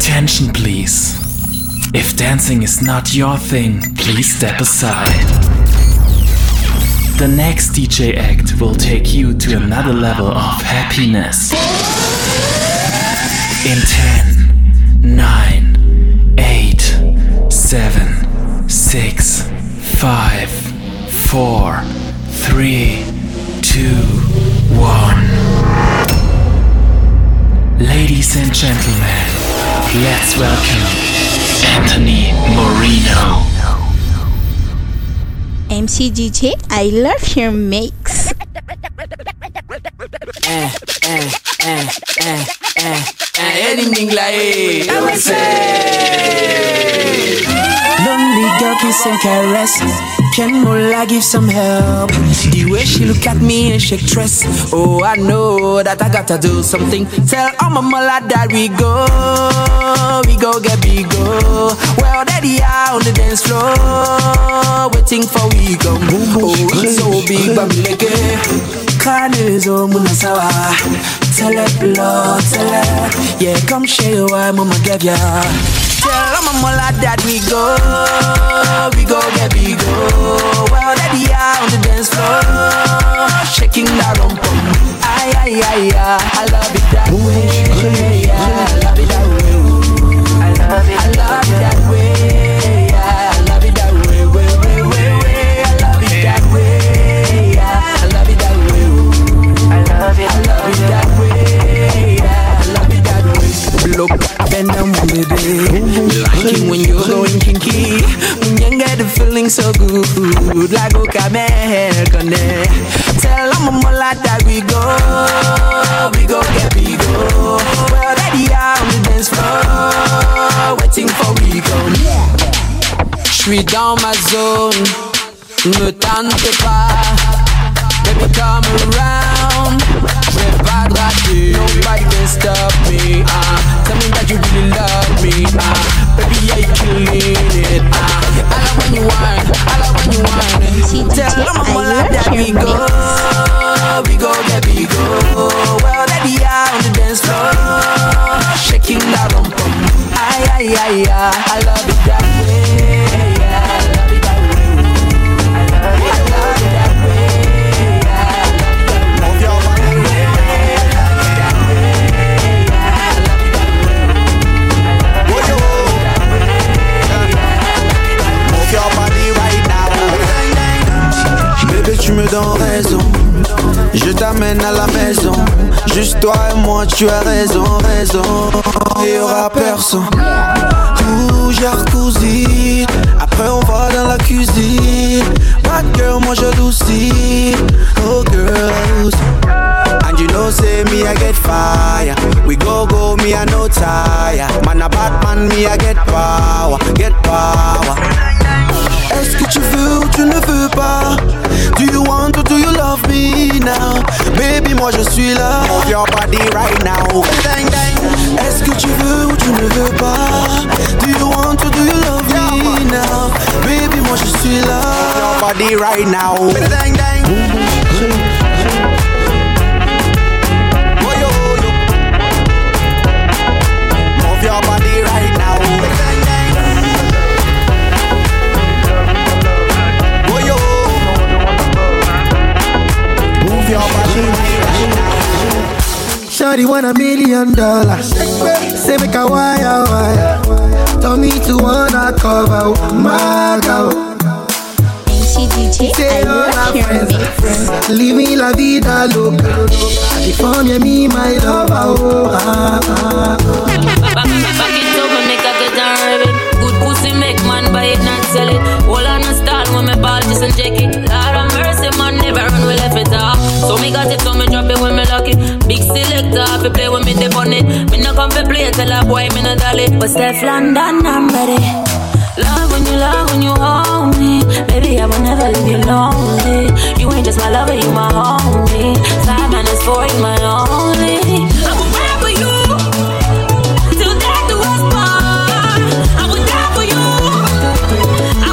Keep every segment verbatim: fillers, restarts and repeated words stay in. attention, please. If dancing is not your thing, please step aside. The next D J act will take you to another level of happiness. In ten, nine, eight, seven, six, five, four, three, two, one. Ladies and gentlemen, let's welcome Anthony Moreno. M C D J, I love your mix. Eh, eh, eh, eh, eh, eh, anything like I would say. Lonely girl kiss and caress. Can Mola give some help? The way she look at me and shake dress. Oh, I know that I gotta do something. Tell all my Mola that we go, we go get big go. Well, daddy are on the dance floor, waiting for we go. Oh, it's so big, but we like it. Kanezo munasawa, tell her blow, tell her, yeah, come share your wine, mama gave ya. Tell her mama that we go, we go, baby, go. Well, daddy out on the dance floor, shaking that rump. Ay, ay, ay, ay, I love it that way, yeah, I love it that way, I love it, I love it that way. I love it that way, I love it that way. Blow up and down, baby. Like it when you're going kinky. When you get the feeling so good, like okay, man, tell them I'm all like that we go, we go, get we go. Well, daddy, I'm on the dance floor, waiting for we go. J'suis dans ma zone, ne tente pas. Baby, come around, j'ai pas de raté. Nobody can stop me, ah. Tell me that you really love me, ah. Baby, yeah, you killing it, ah. I love when you whine, I love when you whine. Tell them I'm all like that we go, we go, yeah, we go. Well, baby, yeah, on the dance floor, shaking that rump. Ay, ay, ay, ay, I love it that way. Tu me donnes raison, je t'amène à la maison. Juste toi et moi, tu as raison, raison. Il y aura personne. Tout jacuzzi, après on va dans la cuisine. Bad girl, moi je doucis. Oh girls, and you know say me I get fire. We go go, me I no tire. Man a bad man, me I get power, get power. Est-ce que tu veux ou tu ne veux pas? Do you want or do you love me now? Baby, moi je suis là. Move your body right now. Est-ce que tu veux ou tu ne veux pas? Do you want or do you love me now? Baby, moi je suis là. Move your body right now. Move your body right now. Shawty want a million dollars. Say make a wire wire. Tell me to wanna cover my girl. Say all our friends, friends. Living la vida loca. Before me, me my love. Oh, ah, ah, ah. Back it up and make a get and rev it. Good pussy make man buy it not sell it. All on a start when me ball just and check it. Lord of mercy man never run we left it off. So me got it, so me drop it when me lock it. Big selector, if you play with me, they on it. Me not come to play, tell a boy, me not dolly. But Steph London, I'm ready. Love when you love, when you hold me. Baby, I will never leave you lonely. You ain't just my lover, you my homie. Five minus four, you my only. I will ride for you, till death do us part. I will die for you, I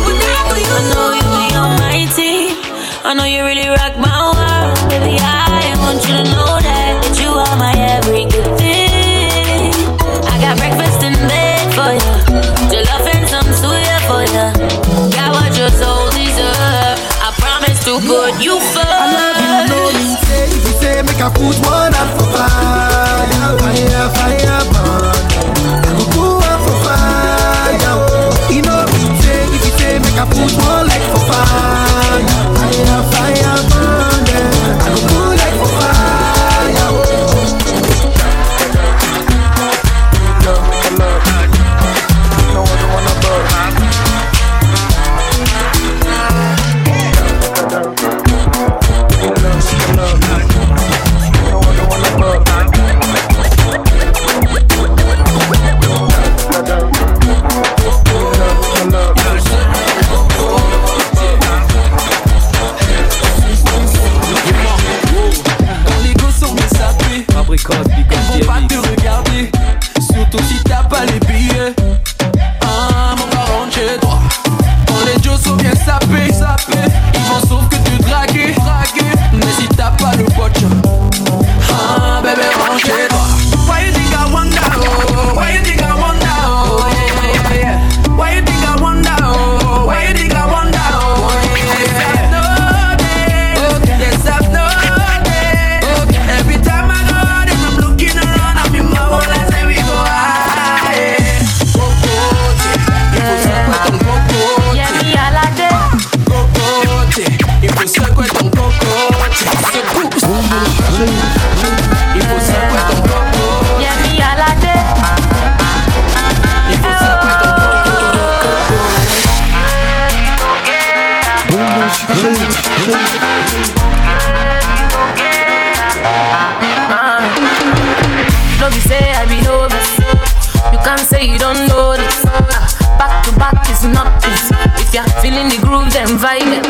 will die for you. I know you be almighty, I know you really rock my world. Baby, I want you to know that, that you are my every good thing. I got breakfast in bed. surtout si t'as pas les billets. Ah, mon baron de chez toi. Quand les Joe sont bien sapés, sapés, ils m'en sauvent que tu dragues, dragues. Mais si t'as pas le poche, ah, bébé, range chez toi. Why you think I wonder? Oh, why you think I wonder? Oh, yeah, yeah, yeah. Why you think I wonder? Oh, why you think I wonder? Oh, yeah, yeah, yeah. Don't be say I be novice. You can't say you don't know this. Back to back is not this. If you're feeling the groove, then vibe it.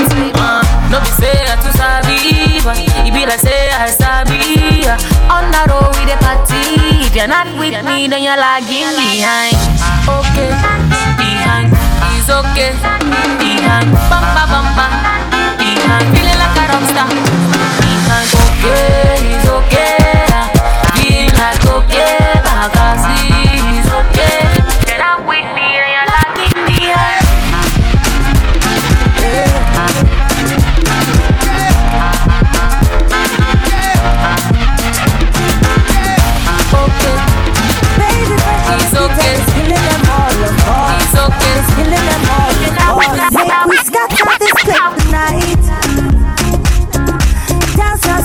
Don't be say I too savvy, but it be like say I savvy. On the road with the party. If you're not with me, then you're lagging behind. Okay, behind. It's okay, behind. Bam bam bam bam. I'm feeling like a rockstar. It's okay, it's okay. Feeling like okay, but I can't see. It's okay. Get out with me and you're like in the air. Okay, baby, it's okay. It's okay. It's killing them all. Oh, we got out this clip tonight.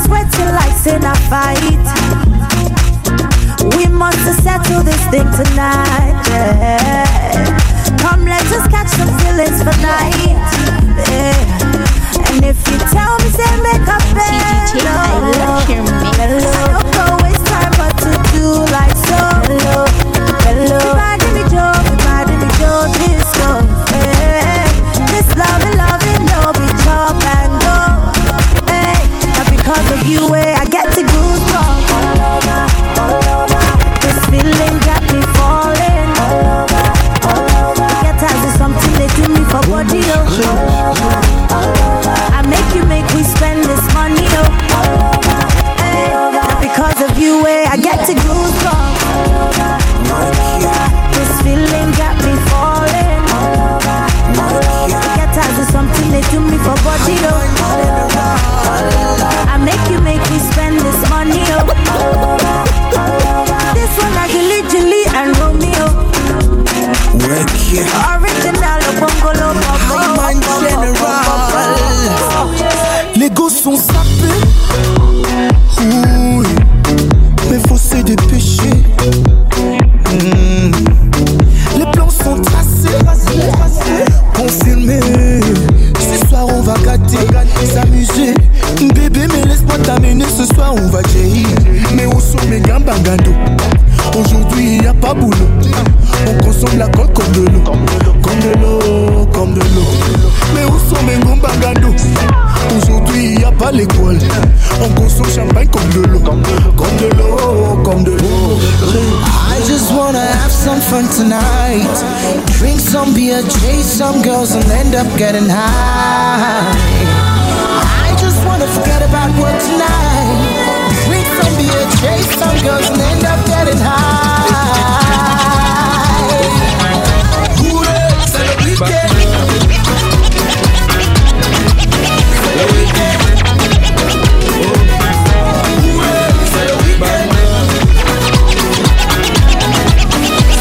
Sweating like in a fight. We must settle this thing tonight. Yeah. Come, let's just catch some feelings for night. Yeah. And if you tell me, say make up bed. No, I love your mix. I don't go waste time, but to do like so. Hello, hello. Be my Jimmy Joe, be my Jimmy Joe, this love, yeah. This love and love and no be chop and go. Because of you, eh, I get the goosebumps all over, all over. This feeling got me falling all over, all over. Get tired of something they do me for body, oh. All over, all over. I make you make we spend this money, oh. All over, eh, all over. Because of you, eh, I get the goosebumps all over, all over. This feeling got me falling all over, all over. Get tired of something they do me for body, oh. All over. I make you make me spend this money, oh. This one like Gilly Gilly and Romeo. Original Bongolo Général. Les gosses sont sapés. Oui, mais faut se dépêcher. Mmh. Les plans sont tracés. Confirmés. Ce soir on va gâter, s'amuser. Bébé, mais laisse-moi t'amener, ce soir on va jaillir. Mais au sommet, gambangado. Aujourd'hui, y a pas boulot. On consomme la coque comme de l'eau. Comme de l'eau, comme de l'eau. Mais au sommet, gambangado. Aujourd'hui, y a pas l'école. On consomme champagne comme de l'eau. Comme de l'eau, comme de l'eau. I just wanna have some fun tonight. Drink some beer, chase some girls and end up getting high. Forget about work tonight. Drink some beer, chase some girls, and end up getting high. Hooray, c'est le week-end. Le week-end. Hooray, c'est le week-end.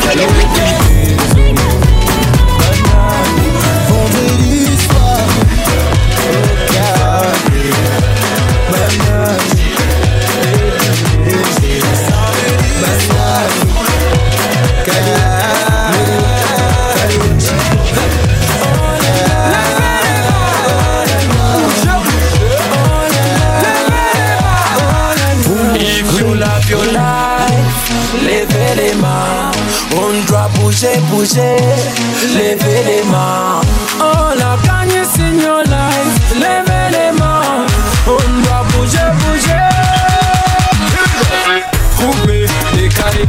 C'est le week-end. Bougez, bougez, levez les mains. On a gagné, c'est your life. Levez les mains. On doit bouger, bouger. Coupez, décalé,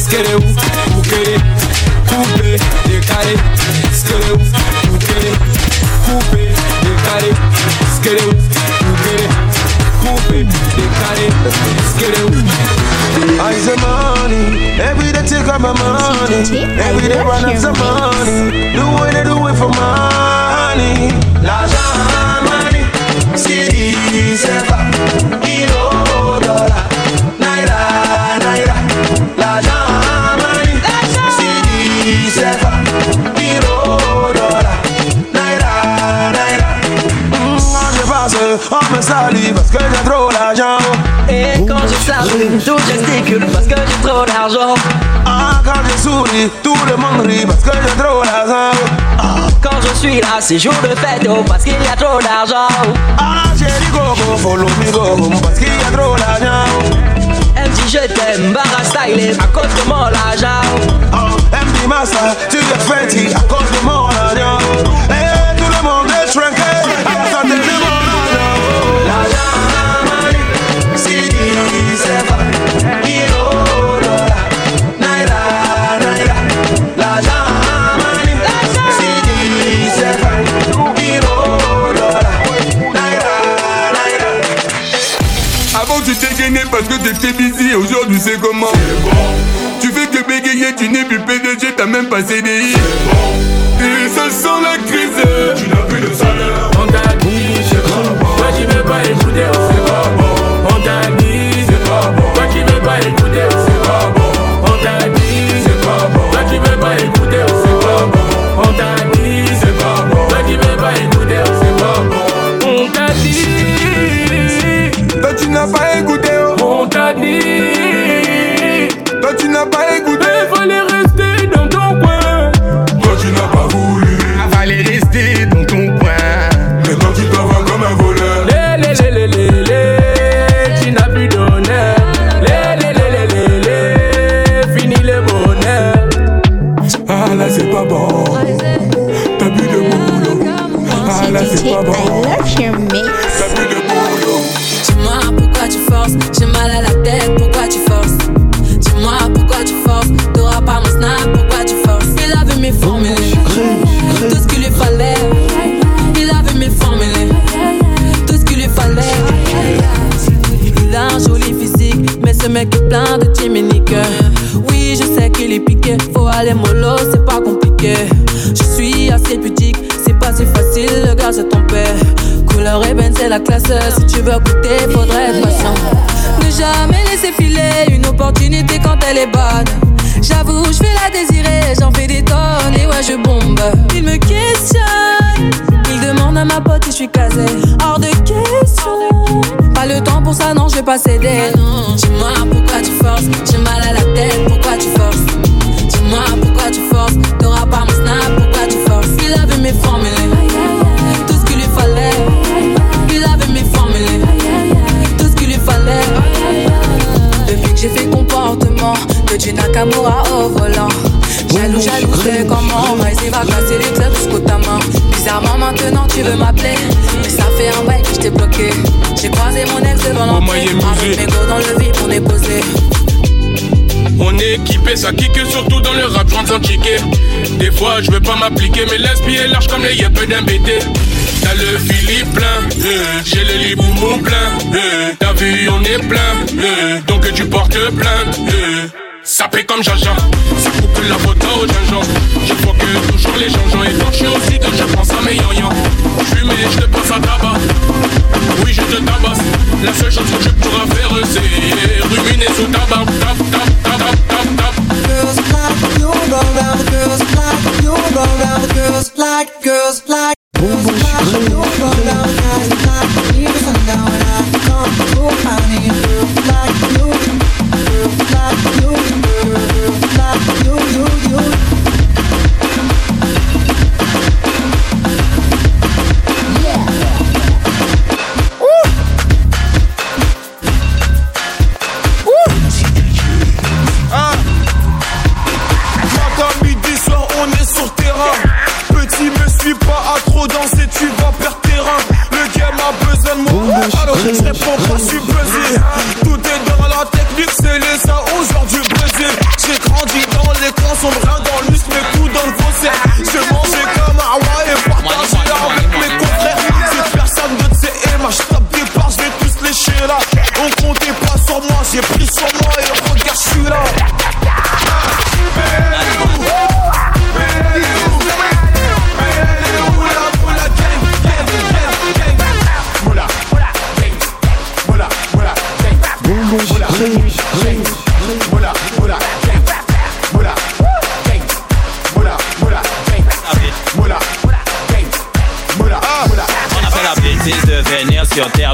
skeréou. got my money. Every day run up some money. Do what I do it for money. L'argent, money, c'est dit, c'est pas kilo, dollar, naira, naira. L'argent, money, c'est dit, c'est pas kilo, dollar, naira, naira. Moi je passe, on me salue parce que j'ai trop l'argent. Et quand je salue, tout gesticule parce que j'ai trop d'argent. Ah, quand je souris, tout le monde rit parce que j'ai trop d'argent. Ah, quand je suis là, c'est jour de fête, oh, parce qu'il y a trop d'argent. Ah, j'ai du gogo, follow me gogo, parce qu'il y a trop d'argent. Elle me dit je t'aime, barra stylé, à cause de mon argent. Ah, elle me dit massa, tu es fêté, à cause de mon argent. Et tout le monde est shrinké, à cause de mon argent. L'argent. C'est pas kilo, dollar, naira, naira. L'argent, money, c'est dit, c'est pas kilo, dollar, naira, naira. Avant tu t'es gêné parce que t'étais busy, aujourd'hui c'est comment? C'est bon. Tu fais que bégayer, tu n'es plus P D G, t'as même pas C D I. C'est bon. Et ça sent la crise, tu n'as plus de salaire. On t'a dit, c'est pas bon. Moi j'y vais pas écouter, c'est pas bon. On t'a dit, écoutez, c'est pas bon. On t'a dit, c'est pas bon. Toi qui veux pas écouter, c'est pas bon. On t'a dit, c'est pas bon. Toi qui veux pas écouter, c'est pas bon. On t'a dit, toi tu n'as pas écouté. On t'a dit, toi tu n'as pas écouté. Il fallait rester dans ton coin. Toi tu n'as pas voulu. Il fallait rester dans ton coin. Maintenant tu t'en vas comme un voleur. Lé, lé, lé, lé, lé, lé. Tu n'as plus d'honneur. Là c'est pas bon, t'as plus de boulot. Ah là c'est pas bon, t'as plus de boulot. Dis-moi pourquoi tu forces, j'ai mal à la tête, pourquoi tu forces. Dis-moi pourquoi tu forces, t'auras pas mon snap, pourquoi tu forces. Il avait mes formules, tout ce qu'il lui fallait. Il avait mes formules, tout ce qu'il lui fallait. Il a un joli physique, mais ce mec est plein de timinique. Oui, je sais qu'il est piqué, faut aller mollo, c'est pas compliqué. Je suis assez pudique, c'est pas si facile, le gars c'est ton père. Couleur ébène, c'est la classe, si tu veux goûter, faudrait être patient. Ne jamais laisser filer une opportunité quand elle est bonne. J'avoue, je fais la désirer, j'en fais des tonnes et ouais, je bombe. Il me questionne, il demande à ma pote si je suis casé. Hors de question, pas le temps pour ça, non, je vais pas céder. Dis-moi pourquoi tu forces, j'ai mal à la tête, pourquoi tu forces. Dis-moi pourquoi tu forces, t'auras pas mon snap, pourquoi tu forces. Il avait mes formules, tout ce qu'il lui fallait. Il avait mes formules, tout ce qu'il lui fallait. Depuis que j'ai fait comportement de Gina Nakamura au volant, jaloux, jaloux, je sais comment. Mais il va casser les clubs jusqu'au tamin. Bizarrement maintenant tu veux m'appeler, mais ça fait un bail que je t'ai bloqué. J'ai croisé mon ex devant l'entrée, avec mes gros dans le vide, on est posé. On est équipé, ça kick surtout dans le rap, j'en sens ticket. Des fois je veux pas m'appliquer, mais l'esprit est large comme les yeux d'un B T. T'as le Philippe plein, euh, j'ai le Liboumou plein, euh, t'as vu on est plein, euh, donc tu portes plainte, euh, ça paie comme Jaja, ça coupe la photo au gingembre. Je vois que toujours les gens, et quand je suis aussi que je pense à mes yanyans. Je fume et je te passe à tabac, oui je te tabasse. La seule chose que tu pourras faire c'est ruminer sous ta barbe. Tap, tap, tap, tap, tap. Girls like you, don't have girls like you, don't have girls like, girls like. Boom, boom, boom, boom, boom, boom, on comptait pas sur moi, j'ai pris sur moi et regarde, je suis là.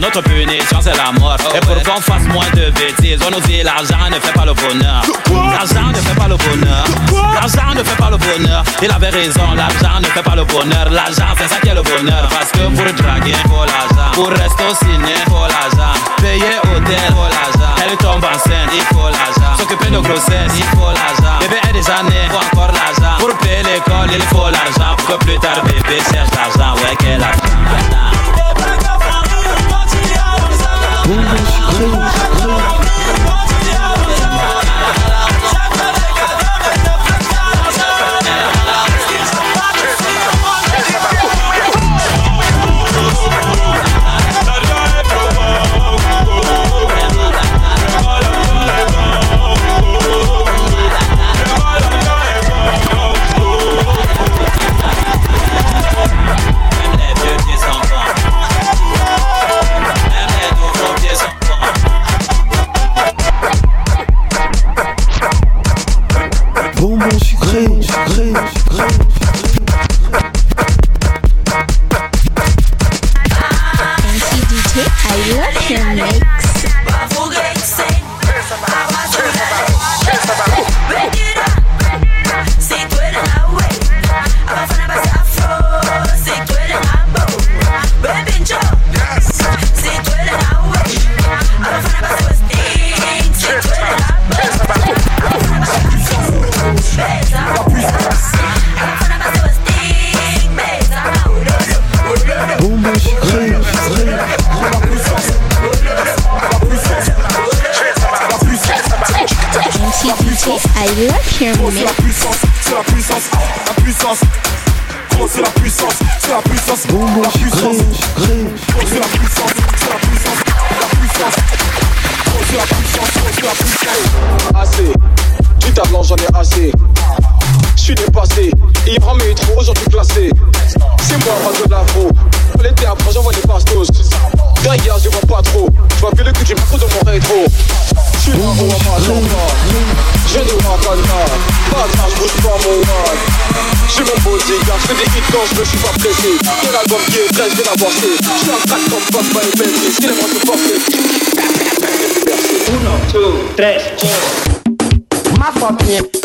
notre punition c'est la mort. Et pour qu'on fasse moins de bêtises, on nous dit l'argent ne fait pas le bonheur. L'argent ne fait pas le bonheur. L'argent ne fait pas le bonheur. Il avait raison, l'argent ne fait pas le bonheur. L'argent c'est ça qui est le bonheur. Parce que pour draguer, faut l'argent. Pour rester au ciné, faut l'argent. Payer hôtel, faut l'argent. Elle tombe enceinte, il faut l'argent. S'occuper de grossesse, il faut l'argent. Bébé est déjà né, faut encore l'argent. Pour payer l'école, il faut l'argent. Pour que plus tard bébé cherche l'argent. Ouais, quel argent. Tres, dos. Más fucking